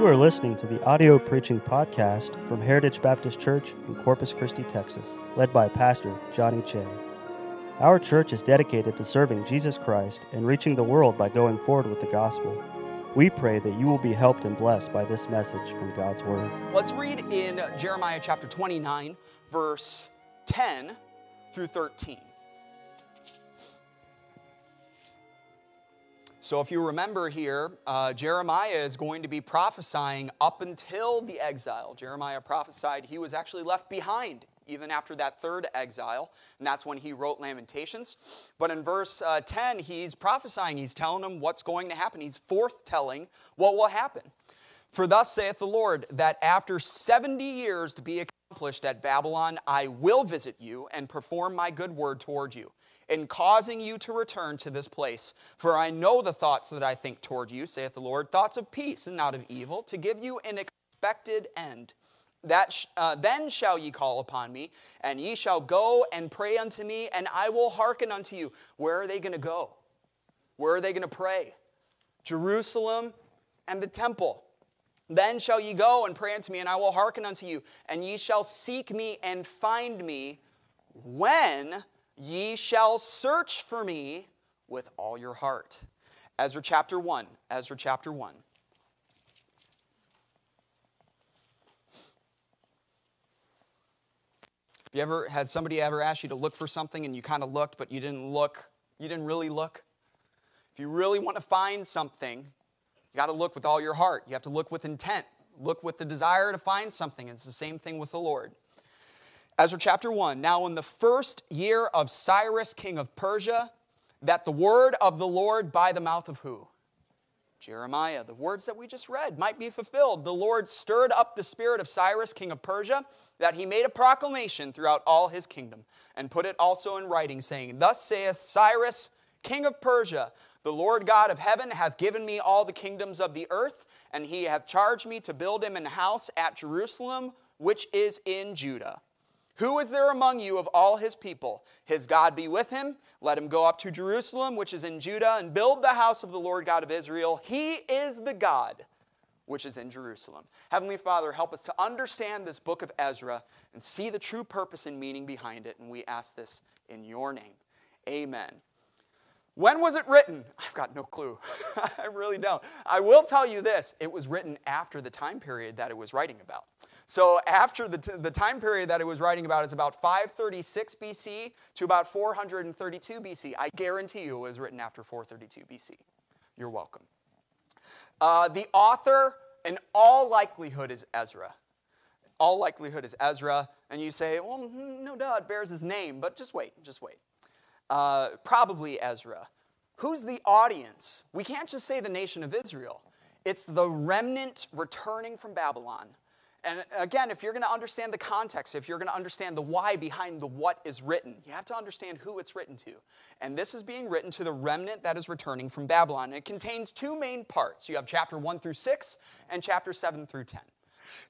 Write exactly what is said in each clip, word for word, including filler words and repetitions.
You are listening to the audio preaching podcast from Heritage Baptist Church in Corpus Christi, Texas, led by Pastor Johnny Che. Our church is dedicated to serving Jesus Christ and reaching the world by going forward with the gospel. We pray that you will be helped and blessed by this message from God's Word. Let's read in Jeremiah chapter twenty-nine, verse ten through thirteen. So if you remember here, uh, Jeremiah is going to be prophesying up until the exile. Jeremiah prophesied he was actually left behind even after that third exile, and that's when he wrote Lamentations. But in verse uh, ten, he's prophesying. He's telling them what's going to happen. He's forthtelling what will happen. For thus saith the Lord, that after seventy years to be accomplished at Babylon, I will visit you and perform my good word toward you, in causing you to return to this place. For I know the thoughts that I think toward you, saith the Lord, thoughts of peace and not of evil, to give you an expected end. That sh- uh, then shall ye call upon me, and ye shall go and pray unto me, and I will hearken unto you. Where are they going to go? Where are they going to pray? Jerusalem and the temple. Then shall ye go and pray unto me, and I will hearken unto you, and ye shall seek me and find me when ye shall search for me with all your heart. Ezra chapter one. Ezra chapter one. Have you ever had somebody ever ask you to look for something and you kind of looked, but you didn't look? You didn't really look? If you really want to find something, you got to look with all your heart. You have to look with intent. Look with the desire to find something. It's the same thing with the Lord. Ezra chapter one. Now in the first year of Cyrus, king of Persia, that the word of the Lord by the mouth of who? Jeremiah, the words that we just read, might be fulfilled. The Lord stirred up the spirit of Cyrus, king of Persia, that he made a proclamation throughout all his kingdom, and put it also in writing, saying, Thus saith Cyrus, king of Persia, the Lord God of heaven hath given me all the kingdoms of the earth, and he hath charged me to build him an house at Jerusalem, which is in Judah. Who is there among you of all his people? His God be with him. Let him go up to Jerusalem, which is in Judah, and build the house of the Lord God of Israel. He is the God which is in Jerusalem. Heavenly Father, help us to understand this book of Ezra and see the true purpose and meaning behind it. And we ask this in your name. Amen. When was it written? I've got no clue. I really don't. I will tell you this. It was written after the time period that it was writing about. So after the, t- the time period that it was writing about is about five thirty-six B C to about four thirty-two B C. I guarantee you it was written after four thirty-two B C. You're welcome. Uh, the author, in all likelihood, is Ezra. All likelihood is Ezra. And you say, well, no duh, it bears his name. But just wait, just wait. Uh, probably Ezra. Who's the audience? We can't just say the nation of Israel. It's the remnant returning from Babylon. And again, if you're going to understand the context, if you're going to understand the why behind the what is written, you have to understand who it's written to. And this is being written to the remnant that is returning from Babylon. And it contains two main parts. You have chapter one through six and chapter seven through ten.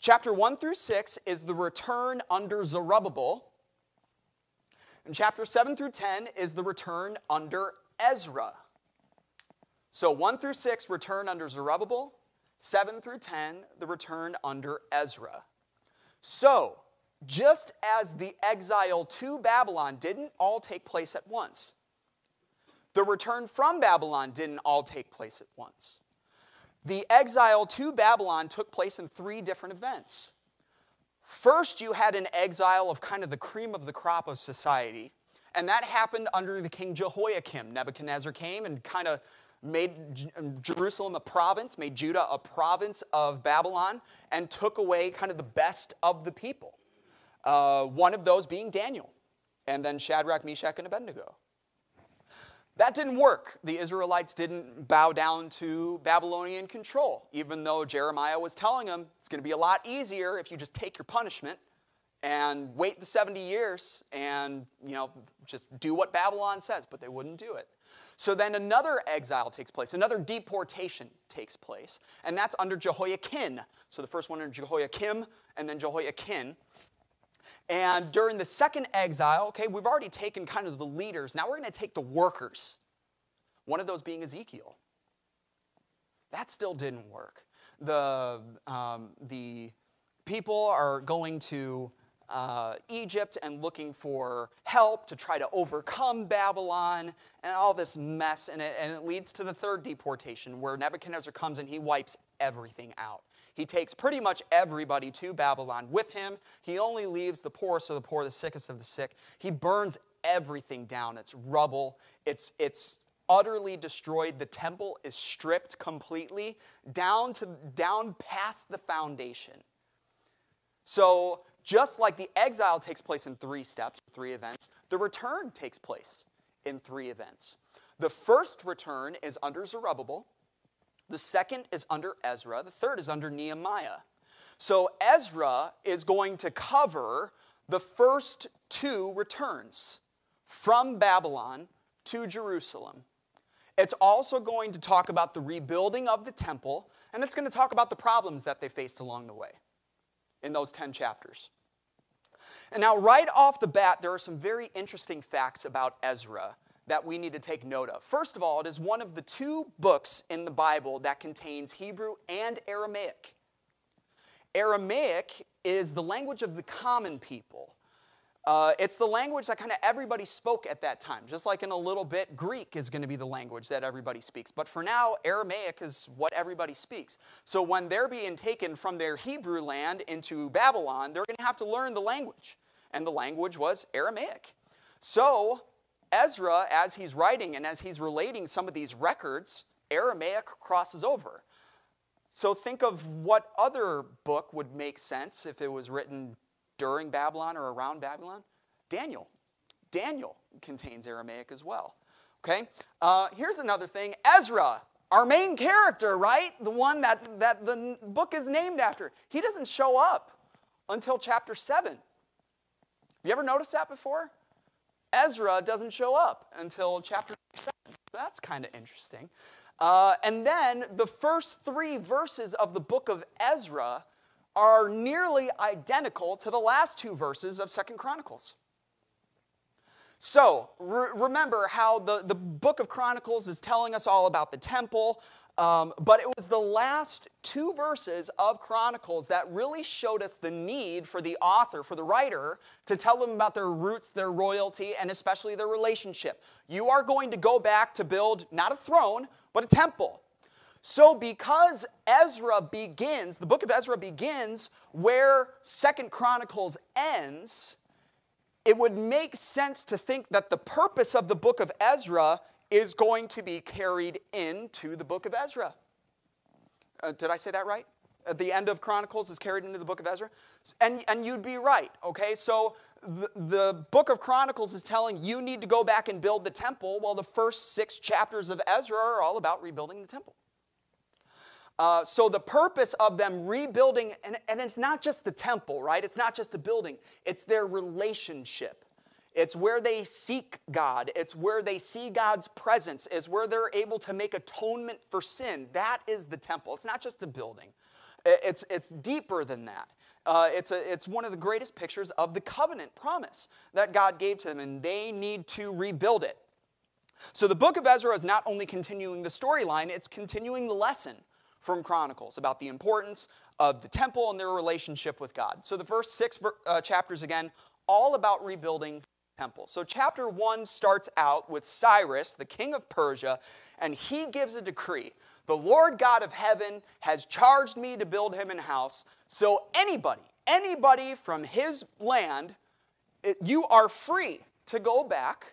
Chapter one through six is the return under Zerubbabel. And chapter seven through ten is the return under Ezra. So one through six, return under Zerubbabel. seven through ten, the return under Ezra. So, just as the exile to Babylon didn't all take place at once, the return from Babylon didn't all take place at once. The exile to Babylon took place in three different events. First, you had an exile of kind of the cream of the crop of society, and that happened under the king Jehoiakim. Nebuchadnezzar came and kind of made Jerusalem a province, made Judah a province of Babylon, and took away kind of the best of the people. Uh, one of those being Daniel, and then Shadrach, Meshach, and Abednego. That didn't work. The Israelites didn't bow down to Babylonian control, even though Jeremiah was telling them it's going to be a lot easier if you just take your punishment and wait the seventy years and, you know, just do what Babylon says, but they wouldn't do it. So then another exile takes place, another deportation takes place, and that's under Jehoiakim. So the first one under Jehoiakim, and then Jehoiakim. And during the second exile, okay, we've already taken kind of the leaders. Now we're going to take the workers, one of those being Ezekiel. That still didn't work. the um, the people are going to uh, Egypt and looking for help to try to overcome Babylon and all this mess, and it, and it leads to the third deportation where Nebuchadnezzar comes and he wipes everything out. He takes pretty much everybody to Babylon with him. He only leaves the poorest of the poor, the sickest of the sick. He burns everything down. It's rubble. It's, it's utterly destroyed. The temple is stripped completely down, to, down past the foundation. So just like the exile takes place in three steps, three events, the return takes place in three events. The first return is under Zerubbabel. The second is under Ezra. The third is under Nehemiah. So Ezra is going to cover the first two returns from Babylon to Jerusalem. It's also going to talk about the rebuilding of the temple, and it's going to talk about the problems that they faced along the way in those ten chapters. And now, right off the bat, there are some very interesting facts about Ezra that we need to take note of. First of all, it is one of the two books in the Bible that contains Hebrew and Aramaic. Aramaic is the language of the common people. Uh, it's the language that kind of everybody spoke at that time. Just like in a little bit, Greek is going to be the language that everybody speaks. But for now, Aramaic is what everybody speaks. So when they're being taken from their Hebrew land into Babylon, they're going to have to learn the language. And the language was Aramaic. So Ezra, as he's writing and as he's relating some of these records, Aramaic crosses over. So think of what other book would make sense if it was written during Babylon or around Babylon. Daniel. Daniel contains Aramaic as well. Okay? Uh, here's another thing. Ezra, our main character, right? The one that, that the book is named after. He doesn't show up until chapter seven. You ever noticed that before? Ezra doesn't show up until chapter seven. That's kind of interesting. Uh, and then the first three verses of the book of Ezra are nearly identical to the last two verses of Second Chronicles. So re remember how the, the book of Chronicles is telling us all about the temple, um, but it was the last two verses of Chronicles that really showed us the need for the author, for the writer, to tell them about their roots, their royalty, and especially their relationship. You are going to go back to build not a throne, but a temple. So because Ezra begins, the book of Ezra begins where Second Chronicles ends, it would make sense to think that the purpose of the book of Ezra is going to be carried into the book of Ezra. Uh, did I say that right? At the end of Chronicles is carried into the book of Ezra? And, and you'd be right, okay? So the, the book of Chronicles is telling you need to go back and build the temple, while the first six chapters of Ezra are all about rebuilding the temple. Uh, so the purpose of them rebuilding, and, and it's not just the temple, right? It's not just the building. It's their relationship. It's where they seek God. It's where they see God's presence. It's where they're able to make atonement for sin. That is the temple. It's not just the building. It's, it's deeper than that. Uh, it's, a, it's one of the greatest pictures of the covenant promise that God gave to them, and they need to rebuild it. So the book of Ezra is not only continuing the storyline, it's continuing the lesson from Chronicles about the importance of the temple and their relationship with God. So the first six uh, chapters, again, all about rebuilding the temple. So chapter one starts out with Cyrus, the king of Persia, and he gives a decree. The Lord God of heaven has charged me to build him an house. So anybody, anybody from his land, it, you are free to go back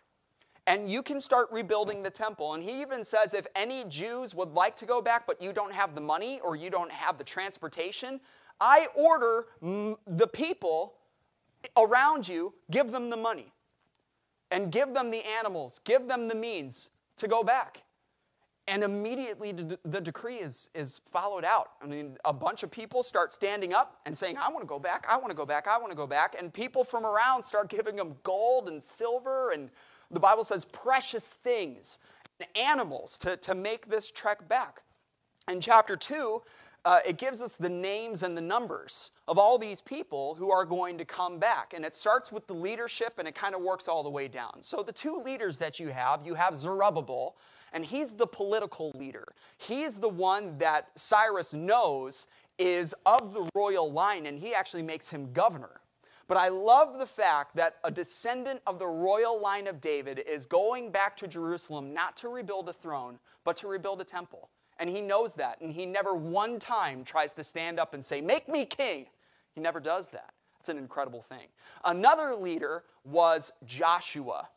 and you can start rebuilding the temple. And he even says if any Jews would like to go back, but you don't have the money or you don't have the transportation, I order the people around you, give them the money and give them the animals, give them the means to go back. And immediately the decree is, is followed out. I mean, a bunch of people start standing up and saying, I want to go back, I want to go back, I want to go back. And people from around start giving them gold and silver and the Bible says precious things and animals to, to make this trek back. In chapter two, uh, it gives us the names and the numbers of all these people who are going to come back. And it starts with the leadership, and it kind of works all the way down. So the two leaders that you have, you have Zerubbabel, and he's the political leader. He's the one that Cyrus knows is of the royal line, and he actually makes him governor. But I love the fact that a descendant of the royal line of David is going back to Jerusalem not to rebuild a throne, but to rebuild a temple. And he knows that, and he never one time tries to stand up and say, "Make me king." He never does that. It's an incredible thing. Another leader was Joshua.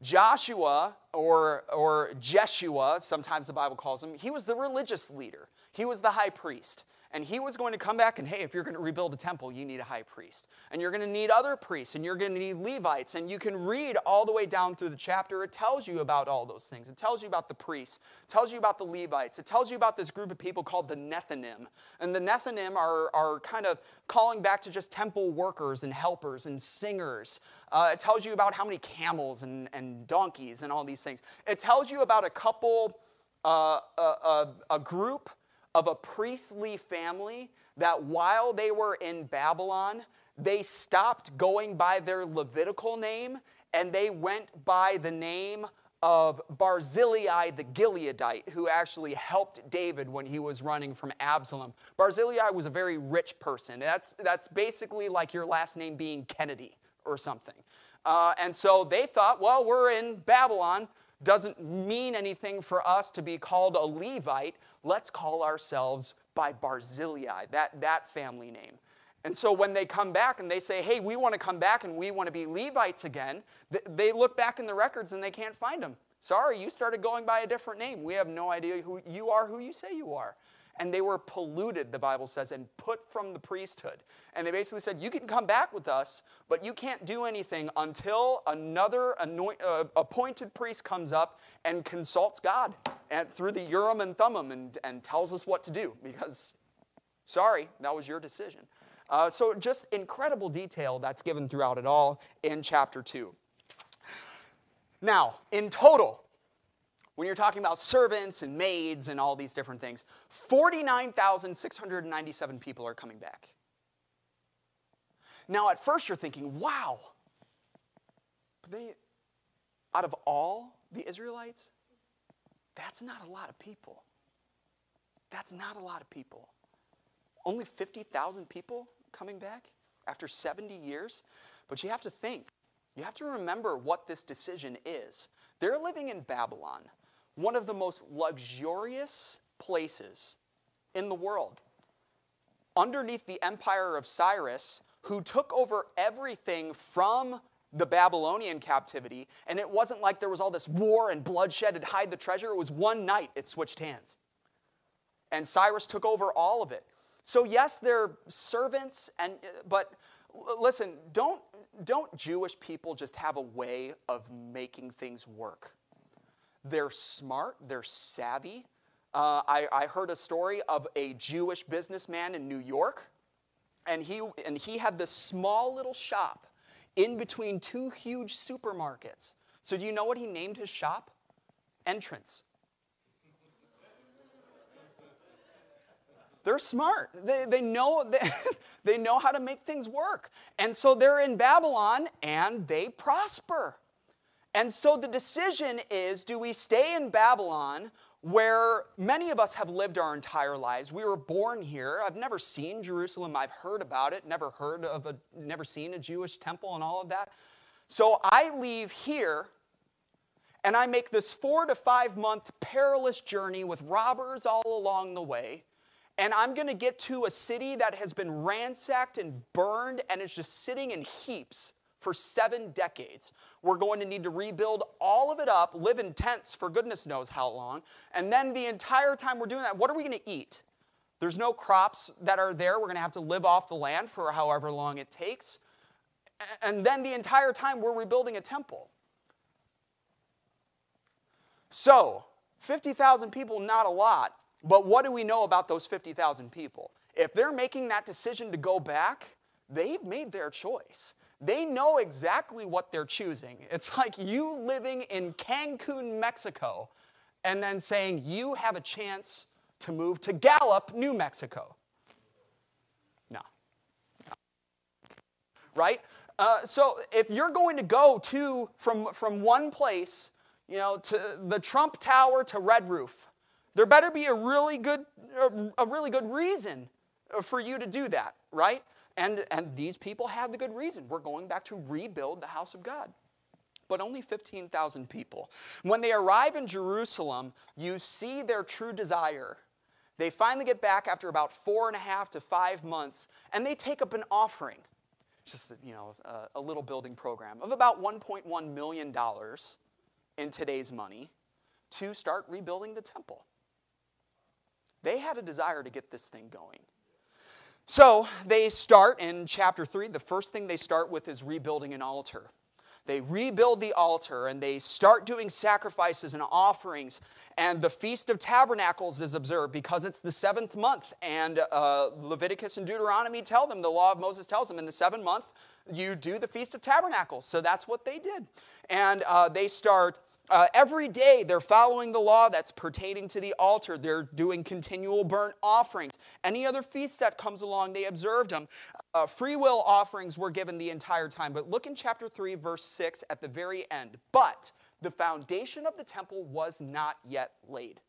Joshua, or, or Jeshua, sometimes the Bible calls him, he was the religious leader. He was the high priest. And he was going to come back and, hey, if you're going to rebuild a temple, you need a high priest. And you're going to need other priests, and you're going to need Levites. And you can read all the way down through the chapter. It tells you about all those things. It tells you about the priests. It tells you about the Levites. It tells you about this group of people called the Nethinim. And the Nethinim are, are kind of calling back to just temple workers and helpers and singers. Uh, it tells you about how many camels and, and donkeys and all these things. It tells you about a couple, uh, a, a, a group of a priestly family that while they were in Babylon, they stopped going by their Levitical name, and they went by the name of Barzillai the Gileadite, who actually helped David when he was running from Absalom. Barzillai was a very rich person. That's, that's basically like your last name being Kennedy or something. Uh, and so they thought, well, we're in Babylon. Doesn't mean anything for us to be called a Levite. Let's call ourselves by Barzillai, that, that family name. And so when they come back and they say, hey, we want to come back and we want to be Levites again, th they look back in the records and they can't find them. Sorry, you started going by a different name. We have no idea who you are, who you say you are. And they were polluted, the Bible says, and put from the priesthood. And they basically said, you can come back with us, but you can't do anything until another anoint, uh, appointed priest comes up and consults God and through the Urim and Thummim and, and tells us what to do, because, sorry, that was your decision. Uh, so just incredible detail that's given throughout it all in chapter two. Now, in total, when you're talking about servants and maids and all these different things, forty-nine thousand six hundred ninety-seven people are coming back. Now, at first you're thinking, wow, but they, out of all the Israelites, that's not a lot of people. That's not a lot of people. Only fifty thousand people coming back after seventy years. But you have to think. You have to remember what this decision is. They're living in Babylon, one of the most luxurious places in the world, underneath the empire of Cyrus, who took over everything from the Babylonian captivity. And it wasn't like there was all this war and bloodshed and hide the treasure. It was one night it switched hands. And Cyrus took over all of it. So yes, they're servants, and but listen, don't, don't Jewish people just have a way of making things work? They're smart. They're savvy. Uh, I, I heard a story of a Jewish businessman in New York, and he, and he had this small little shop in between two huge supermarkets. So do you know what he named his shop? Entrance. They're smart. They, they, know, they, they know how to make things work. And so they're in Babylon, and they prosper. And so the decision is, do we stay in Babylon, where many of us have lived our entire lives? We were born here. I've never seen Jerusalem. I've heard about it, never heard of a, never seen a Jewish temple and all of that. So I leave here, and I make this four to five month perilous journey with robbers all along the way. And I'm going to get to a city that has been ransacked and burned and is just sitting in heaps for seven decades. We're going to need to rebuild all of it up, live in tents for goodness knows how long. And then the entire time we're doing that, what are we going to eat? There's no crops that are there. We're going to have to live off the land for however long it takes. And then the entire time we're rebuilding a temple. So fifty thousand people, not a lot. But what do we know about those fifty thousand people? If they're making that decision to go back, they've made their choice. They know exactly what they're choosing. It's like you living in Cancun, Mexico, and then saying you have a chance to move to Gallup, New Mexico. No. no. Right? Uh, so if you're going to go to, from, from one place, you know, to the Trump Tower to Red Roof, there better be a really good, a really good reason for you to do that, right? And, and these people had the good reason. We're going back to rebuild the house of God. But only fifteen thousand people. When they arrive in Jerusalem, you see their true desire. They finally get back after about four and a half to five months, and they take up an offering, just you know, a, a little building program, of about one point one million dollars in today's money to start rebuilding the temple. They had a desire to get this thing going. So they start in chapter three. The first thing they start with is rebuilding an altar. They rebuild the altar, and they start doing sacrifices and offerings. And the Feast of Tabernacles is observed because it's the seventh month. And uh, Leviticus and Deuteronomy tell them, the law of Moses tells them, in the seventh month, you do the Feast of Tabernacles. So that's what they did. And uh, they start... Uh, every day they're following the law that's pertaining to the altar. They're doing continual burnt offerings. Any other feast that comes along, they observed them. Uh, free will offerings were given the entire time. But look in chapter three, verse six at the very end. But the foundation of the temple was not yet laid.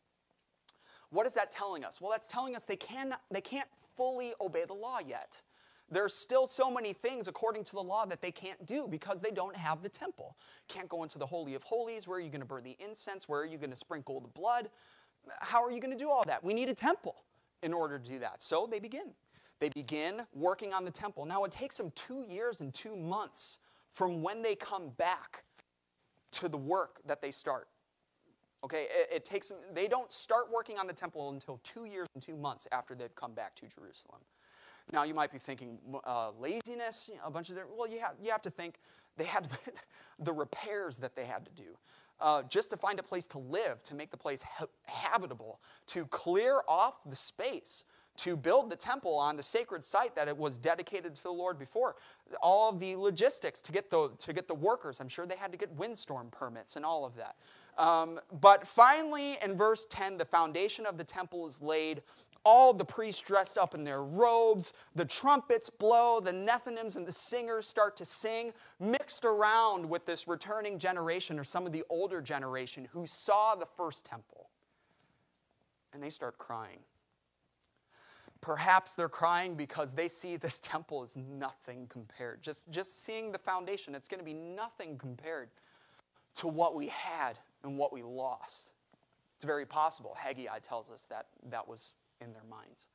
What is that telling us? Well, that's telling us they can, they can't fully obey the law yet. There's still so many things according to the law that they can't do because they don't have the temple. Can't go into the Holy of Holies. Where are you going to burn the incense? Where are you going to sprinkle the blood? How are you going to do all that? We need a temple in order to do that. So they begin. They begin working on the temple. Now it takes them two years and two months from when they come back to the work that they start. Okay, it, it takes them, they don't start working on the temple until two years and two months after they've come back to Jerusalem. Now, you might be thinking uh, laziness, you know, a bunch of different... Well, you have, you have to think they had the repairs that they had to do uh, just to find a place to live, to make the place ha habitable, to clear off the space, to build the temple on the sacred site that it was dedicated to the Lord before. All of the logistics to get the, to get the workers. I'm sure they had to get windstorm permits and all of that. Um, but finally, in verse ten, the foundation of the temple is laid. All the priests dressed up in their robes, the trumpets blow, the Nethinims and the singers start to sing, mixed around with this returning generation or some of the older generation who saw the first temple. And they start crying. Perhaps they're crying because they see this temple is nothing compared. Just, just seeing the foundation, it's going to be nothing compared to what we had and what we lost. It's very possible. Haggai tells us that that was... in their minds.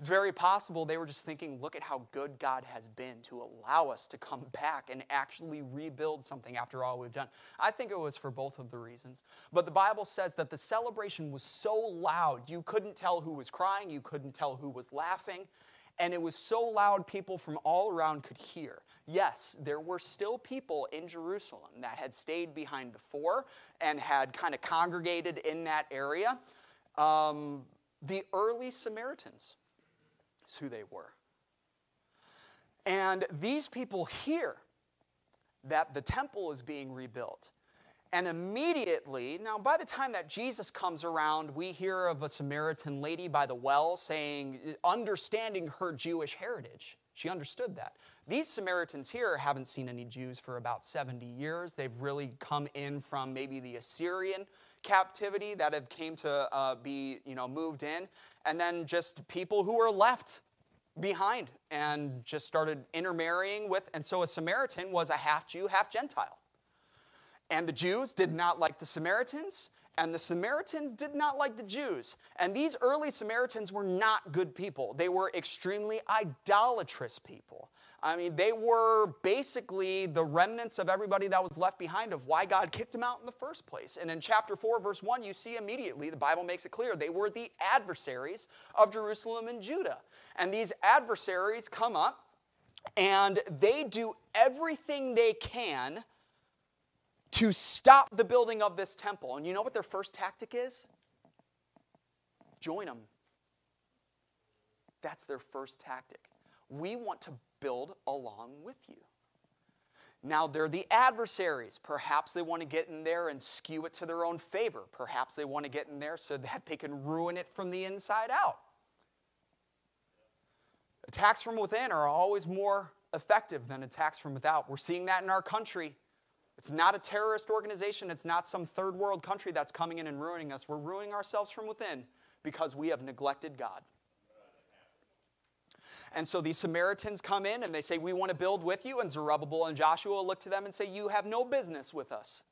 It's very possible they were just thinking, look at how good God has been to allow us to come back and actually rebuild something after all we've done. I think it was for both of the reasons. But the Bible says that the celebration was so loud, you couldn't tell who was crying, you couldn't tell who was laughing, and it was so loud people from all around could hear. Yes, there were still people in Jerusalem that had stayed behind before and had kind of congregated in that area. Um... The early Samaritans is who they were. And these people hear that the temple is being rebuilt. And immediately, now by the time that Jesus comes around, we hear of a Samaritan lady by the well saying, understanding her Jewish heritage. She understood that. These Samaritans here haven't seen any Jews for about seventy years. They've really come in from maybe the Assyrian captivity that have came to uh, be, you know, moved in. And then just people who were left behind and just started intermarrying with. And so a Samaritan was a half-Jew, half-Gentile. And the Jews did not like the Samaritans. And the Samaritans did not like the Jews. And these early Samaritans were not good people. They were extremely idolatrous people. I mean, they were basically the remnants of everybody that was left behind of why God kicked them out in the first place. And in chapter four, verse one, you see immediately, the Bible makes it clear, they were the adversaries of Jerusalem and Judah. And these adversaries come up, and they do everything they can to stop the building of this temple. And you know what their first tactic is? Join them. That's their first tactic. We want to build along with you. Now they're the adversaries. Perhaps they want to get in there and skew it to their own favor. Perhaps they want to get in there so that they can ruin it from the inside out. Attacks from within are always more effective than attacks from without. We're seeing that in our country. It's not a terrorist organization. It's not some third world country that's coming in and ruining us. We're ruining ourselves from within because we have neglected God. And so these Samaritans come in and they say, we want to build with you. And Zerubbabel and Joshua look to them and say, you have no business with us.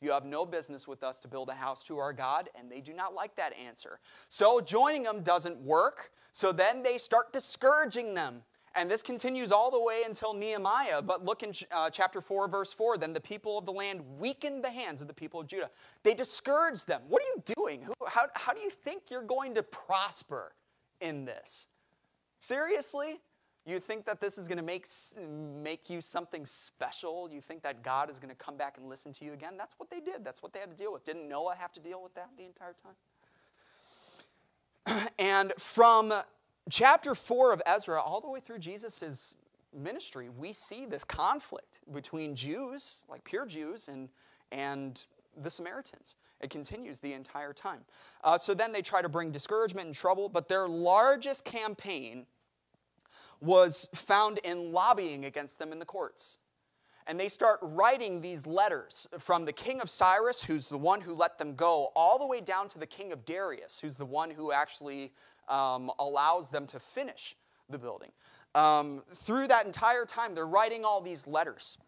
You have no business with us to build a house to our God. And they do not like that answer. So joining them doesn't work. So then they start discouraging them. And this continues all the way until Nehemiah. But look in uh, chapter four, verse four. Then the people of the land weakened the hands of the people of Judah. They discouraged them. What are you doing? Who, how, how do you think you're going to prosper in this? Seriously? You think that this is going to make, make you something special? You think that God is going to come back and listen to you again? That's what they did. That's what they had to deal with. Didn't Noah have to deal with that the entire time? And from chapter four of Ezra all the way through Jesus' ministry, we see this conflict between Jews, like pure Jews, and, and the Samaritans. It continues the entire time. Uh, so then they try to bring discouragement and trouble, but their largest campaign was found in lobbying against them in the courts. And they start writing these letters from the king of Cyrus, who's the one who let them go, all the way down to the king of Darius, who's the one who actually um, allows them to finish the building. Um, through that entire time, they're writing all these letters.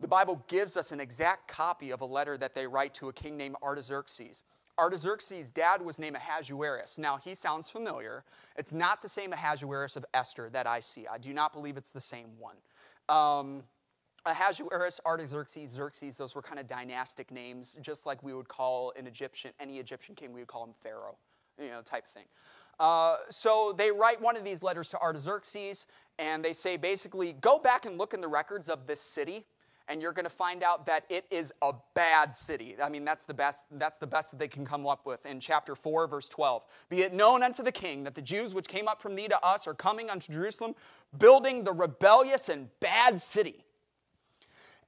The Bible gives us an exact copy of a letter that they write to a king named Artaxerxes. Artaxerxes' dad was named Ahasuerus. Now, he sounds familiar. It's not the same Ahasuerus of Esther that I see. I do not believe it's the same one. Um, Ahasuerus, Artaxerxes, Xerxes, those were kind of dynastic names, just like we would call an Egyptian, any Egyptian king, we would call him Pharaoh, you know, type thing. Uh, so they write one of these letters to Artaxerxes, and they say basically, go back and look in the records of this city, and you're going to find out that it is a bad city. I mean, that's the best, that's the best that they can come up with in chapter four, verse twelve. Be it known unto the king that the Jews which came up from thee to us are coming unto Jerusalem, building the rebellious and bad city.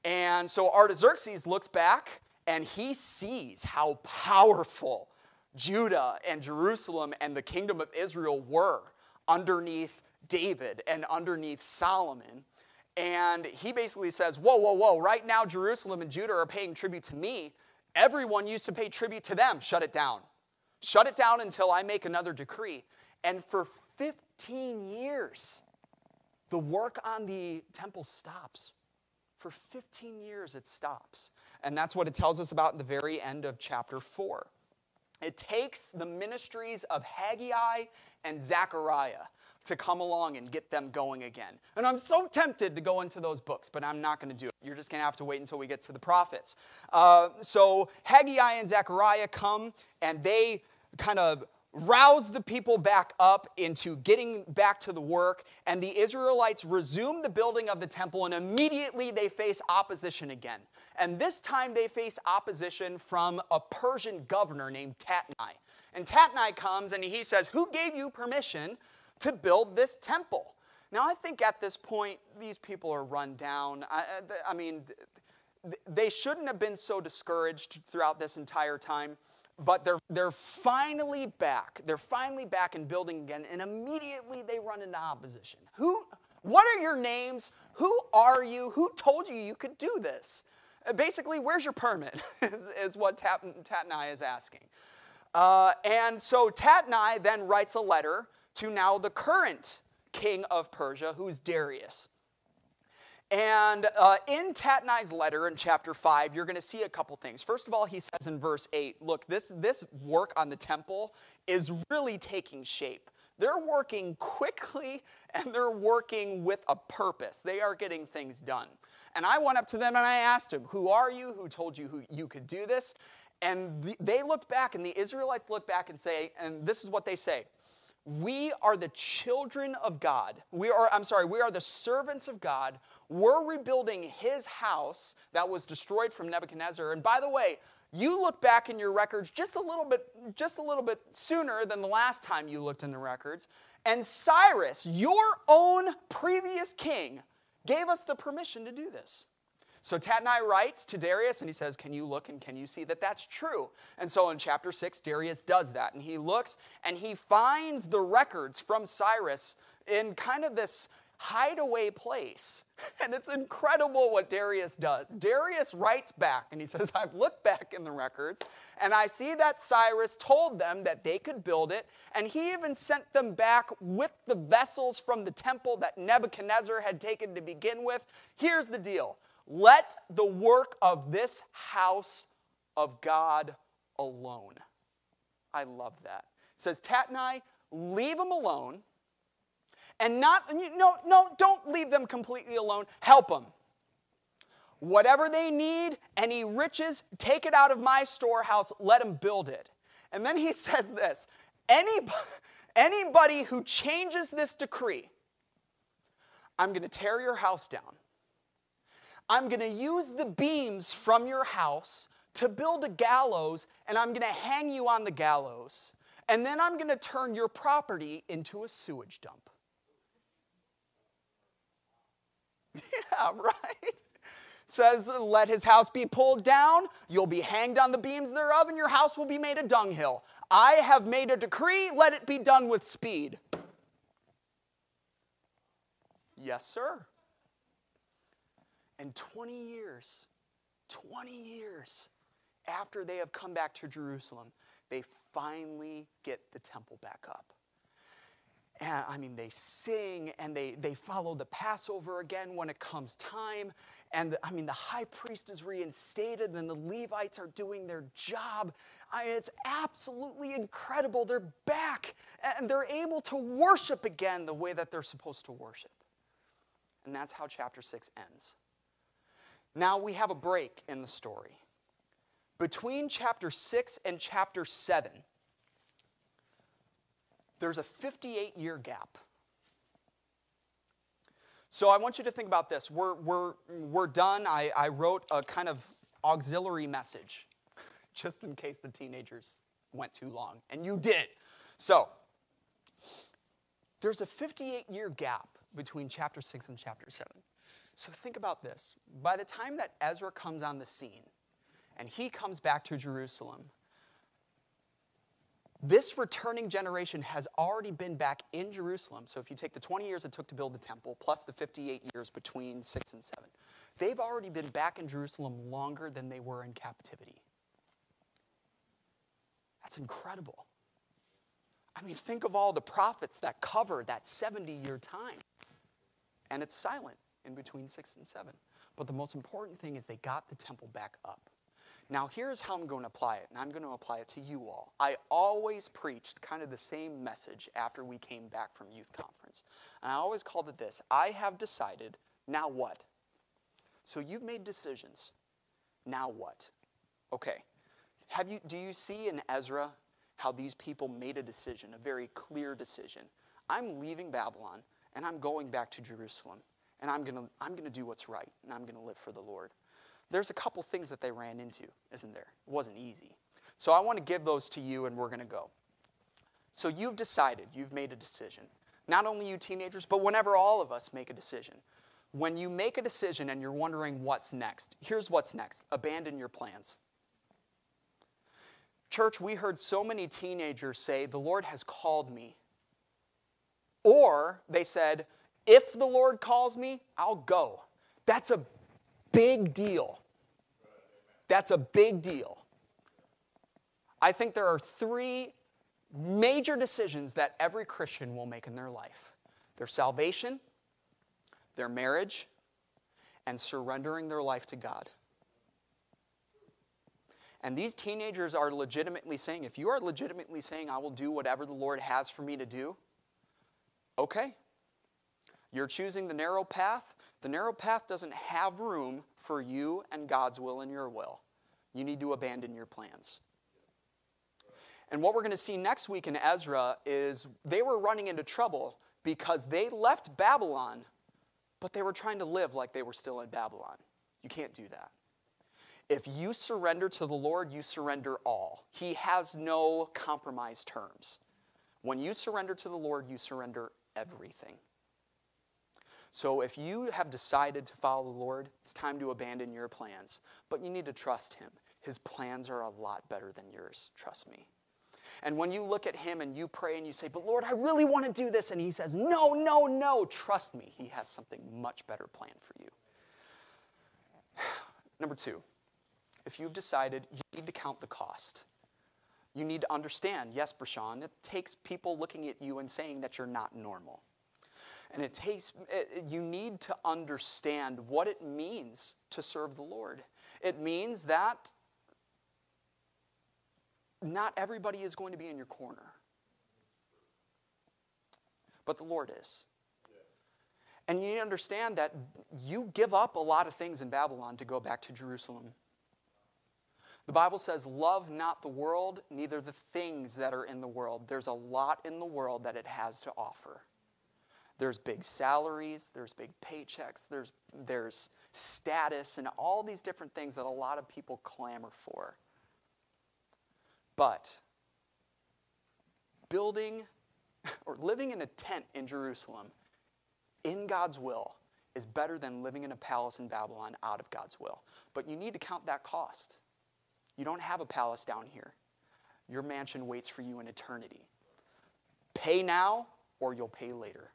And so Artaxerxes looks back, and he sees how powerful Judah and Jerusalem and the kingdom of Israel were underneath David and underneath Solomon. And he basically says, whoa, whoa, whoa, right now Jerusalem and Judah are paying tribute to me. Everyone used to pay tribute to them. Shut it down. Shut it down until I make another decree. And for fifteen years, the work on the temple stops. For fifteen years, it stops. And that's what it tells us about in the very end of chapter four. It takes the ministries of Haggai and Zechariah to come along and get them going again. And I'm so tempted to go into those books, but I'm not going to do it. You're just going to have to wait until we get to the prophets. Uh, so Haggai and Zechariah come, and they kind of rouse the people back up into getting back to the work, and the Israelites resume the building of the temple, and immediately they face opposition again. And this time they face opposition from a Persian governor named Tatnai. And Tatnai comes, and he says, who gave you permission to build this temple? Now, I think at this point, these people are run down. I, I mean, they shouldn't have been so discouraged throughout this entire time, but they're, they're finally back. They're finally back in building again, and immediately they run into opposition. Who, what are your names? Who are you? Who told you you could do this? Basically, where's your permit is, is what Tatnai is asking. Uh, and so Tatnai then writes a letter to now the current king of Persia, who's Darius. And uh, in Tatnai's letter in chapter five, you're going to see a couple things. First of all, he says in verse eight, look, this, this work on the temple is really taking shape. They're working quickly, and they're working with a purpose. They are getting things done. And I went up to them, and I asked them, who are you? Who told you who you could do this? And th they looked back, and the Israelites looked back and say, and this is what they say. We are the children of God. We are, I'm sorry, we are the servants of God. We're rebuilding his house that was destroyed from Nebuchadnezzar. And by the way, you look back in your records just a little bit, just a little bit sooner than the last time you looked in the records. And Cyrus, your own previous king, gave us the permission to do this. So Tatnai writes to Darius, and he says, can you look and can you see that that's true? And so in chapter six, Darius does that, and he looks, and he finds the records from Cyrus in kind of this hideaway place. And it's incredible what Darius does. Darius writes back, and he says, I've looked back in the records, and I see that Cyrus told them that they could build it, and he even sent them back with the vessels from the temple that Nebuchadnezzar had taken to begin with. Here's the deal. Let the work of this house of God alone. I love that. It says, Tatnai, leave them alone. And not, no, no, don't leave them completely alone. Help them. Whatever they need, any riches, take it out of my storehouse. Let them build it. And then he says this. Any, anybody who changes this decree, I'm going to tear your house down. I'm going to use the beams from your house to build a gallows, and I'm going to hang you on the gallows. And then I'm going to turn your property into a sewage dump. Yeah, right? Says, let his house be pulled down, you'll be hanged on the beams thereof, and your house will be made a dunghill. I have made a decree, let it be done with speed. Yes, sir. And twenty years, twenty years after they have come back to Jerusalem, they finally get the temple back up. And, I mean, they sing, and they, they follow the Passover again when it comes time. And, the, I mean, the high priest is reinstated, and the Levites are doing their job. I mean, it's absolutely incredible. They're back, and they're able to worship again the way that they're supposed to worship. And that's how chapter six ends. Now we have a break in the story. Between chapter six and chapter seven, there's a fifty-eight year gap. So I want you to think about this. We're, we're, we're done. I, I wrote a kind of auxiliary message just in case the teenagers went too long. And you did. So there's a fifty-eight year gap between chapter six and chapter seven. So think about this. By the time that Ezra comes on the scene and he comes back to Jerusalem, this returning generation has already been back in Jerusalem. So if you take the twenty years it took to build the temple, plus the fifty-eight years between six and seven, they've already been back in Jerusalem longer than they were in captivity. That's incredible. I mean, think of all the prophets that cover that seventy year time. And it's silent in between six and seven. But the most important thing is they got the temple back up. Now, here's how I'm going to apply it, and I'm going to apply it to you all. I always preached kind of the same message after we came back from youth conference. And I always called it this: I have decided, now what? So you've made decisions. Now what? Okay. Have you, do you see in Ezra how these people made a decision, a very clear decision? I'm leaving Babylon, and I'm going back to Jerusalem, and I'm going to, I'm going to do what's right, and I'm going to live for the Lord. There's a couple things that they ran into, isn't there? It wasn't easy. So I want to give those to you, and we're going to go. So you've decided. You've made a decision. Not only you teenagers, but whenever all of us make a decision. When you make a decision and you're wondering what's next, here's what's next. Abandon your plans. Church, we heard so many teenagers say, the Lord has called me. Or they said, if the Lord calls me, I'll go. That's a big deal. That's a big deal. I think there are three major decisions that every Christian will make in their life: their salvation, their marriage, and surrendering their life to God. And these teenagers are legitimately saying, if you are legitimately saying, I will do whatever the Lord has for me to do, okay. You're choosing the narrow path. The narrow path doesn't have room for you and God's will and your will. You need to abandon your plans. And what we're going to see next week in Ezra is they were running into trouble because they left Babylon, but they were trying to live like they were still in Babylon. You can't do that. If you surrender to the Lord, you surrender all. He has no compromise terms. When you surrender to the Lord, you surrender everything. So if you have decided to follow the Lord, it's time to abandon your plans. But you need to trust him. His plans are a lot better than yours. Trust me. And when you look at him and you pray and you say, but Lord, I really want to do this. And he says, no, no, no, trust me. He has something much better planned for you. Number two, if you've decided, you need to count the cost. You need to understand, yes, Prashant, it takes people looking at you and saying that you're not normal. And it takes, it, you need to understand what it means to serve the Lord. It means that not everybody is going to be in your corner. But the Lord is. Yeah. And you need to understand that you give up a lot of things in Babylon to go back to Jerusalem. The Bible says, love not the world, neither the things that are in the world. There's a lot in the world that it has to offer. There's big salaries, there's big paychecks, there's, there's status, and all these different things that a lot of people clamor for. But building or living in a tent in Jerusalem in God's will is better than living in a palace in Babylon out of God's will. But you need to count that cost. You don't have a palace down here. Your mansion waits for you in eternity. Pay now or you'll pay later.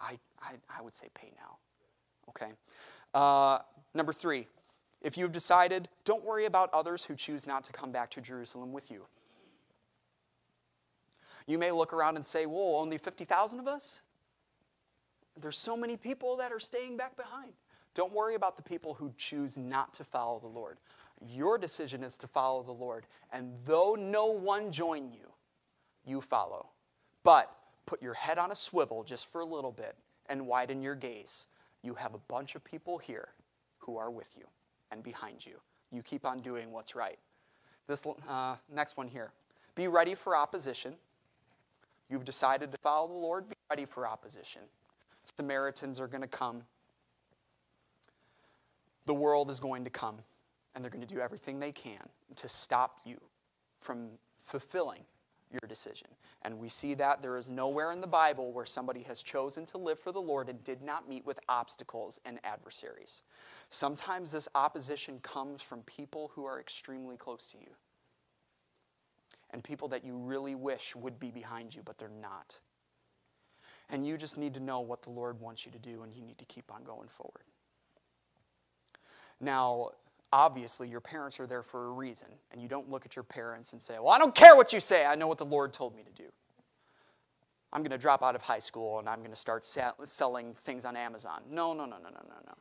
I, I, I would say pay now. Okay. Uh, number three. If you've decided, don't worry about others who choose not to come back to Jerusalem with you. You may look around and say, well, only fifty thousand of us? There's so many people that are staying back behind. Don't worry about the people who choose not to follow the Lord. Your decision is to follow the Lord. And though no one join you, you follow. But put your head on a swivel just for a little bit and widen your gaze. You have a bunch of people here who are with you and behind you. You keep on doing what's right. This uh, next one here. Be ready for opposition. You've decided to follow the Lord. Be ready for opposition. Samaritans are going to come. The world is going to come. And they're going to do everything they can to stop you from fulfilling your decision. And we see that there is nowhere in the Bible where somebody has chosen to live for the Lord and did not meet with obstacles and adversaries. Sometimes this opposition comes from people who are extremely close to you and people that you really wish would be behind you, but they're not. And you just need to know what the Lord wants you to do, and you need to keep on going forward. Now, obviously, your parents are there for a reason, and you don't look at your parents and say, well, I don't care what you say. I know what the Lord told me to do. I'm going to drop out of high school, and I'm going to start sell selling things on Amazon. No, no, no, no, no, no, no.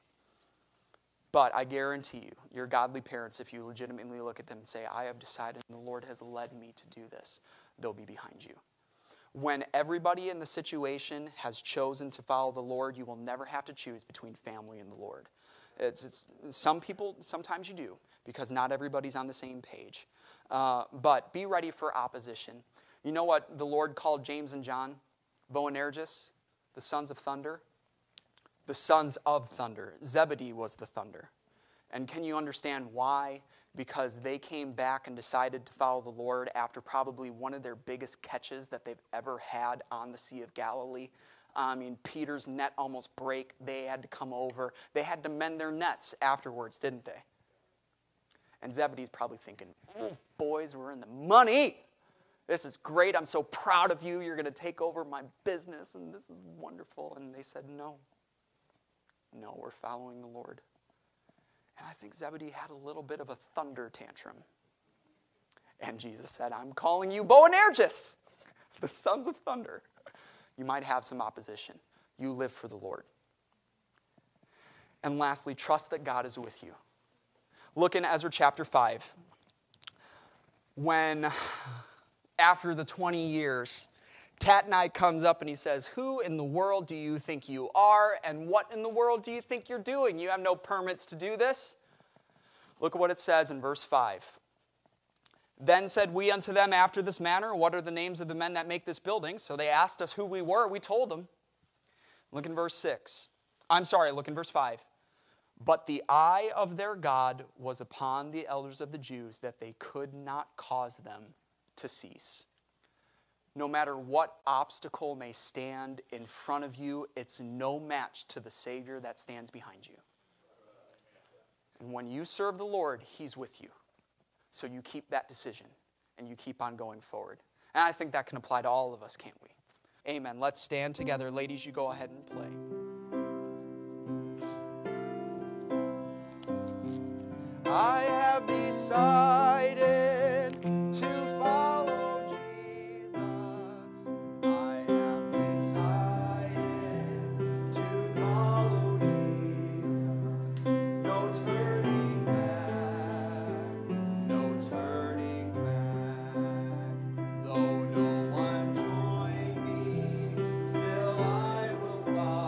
But I guarantee you, your godly parents, if you legitimately look at them and say, I have decided the Lord has led me to do this, they'll be behind you. When everybody in the situation has chosen to follow the Lord, you will never have to choose between family and the Lord. It's, it's, some people, sometimes you do, because not everybody's on the same page. Uh, but be ready for opposition. You know what the Lord called James and John? Boanerges, the sons of thunder. The sons of thunder. Zebedee was the thunder. And can you understand why? Because they came back and decided to follow the Lord after probably one of their biggest catches that they've ever had on the Sea of Galilee. I mean, Peter's net almost break. They had to come over. They had to mend their nets afterwards, didn't they? And Zebedee's probably thinking, oh, boys, we're in the money. This is great. I'm so proud of you. You're going to take over my business, and this is wonderful. And they said, no. No, we're following the Lord. And I think Zebedee had a little bit of a thunder tantrum. And Jesus said, I'm calling you Boanerges, the sons of thunder. You might have some opposition. You live for the Lord. And lastly, trust that God is with you. Look in Ezra chapter five. When, after the twenty years, Tatnai comes up and he says, who in the world do you think you are? And what in the world do you think you're doing? You have no permits to do this. Look at what it says in verse five. Then said we unto them after this manner, what are the names of the men that make this building? So they asked us who we were. We told them. Look in verse six. I'm sorry, look in verse five. But the eye of their God was upon the elders of the Jews, that they could not cause them to cease. No matter what obstacle may stand in front of you, it's no match to the Savior that stands behind you. And when you serve the Lord, He's with you. So you keep that decision, and you keep on going forward. And I think that can apply to all of us, can't we? Amen. Let's stand together. Ladies, you go ahead and play. I have decided to follow Jesus. I have decided to follow Jesus. No turning back, no turning back. Though no one join me, still I will follow.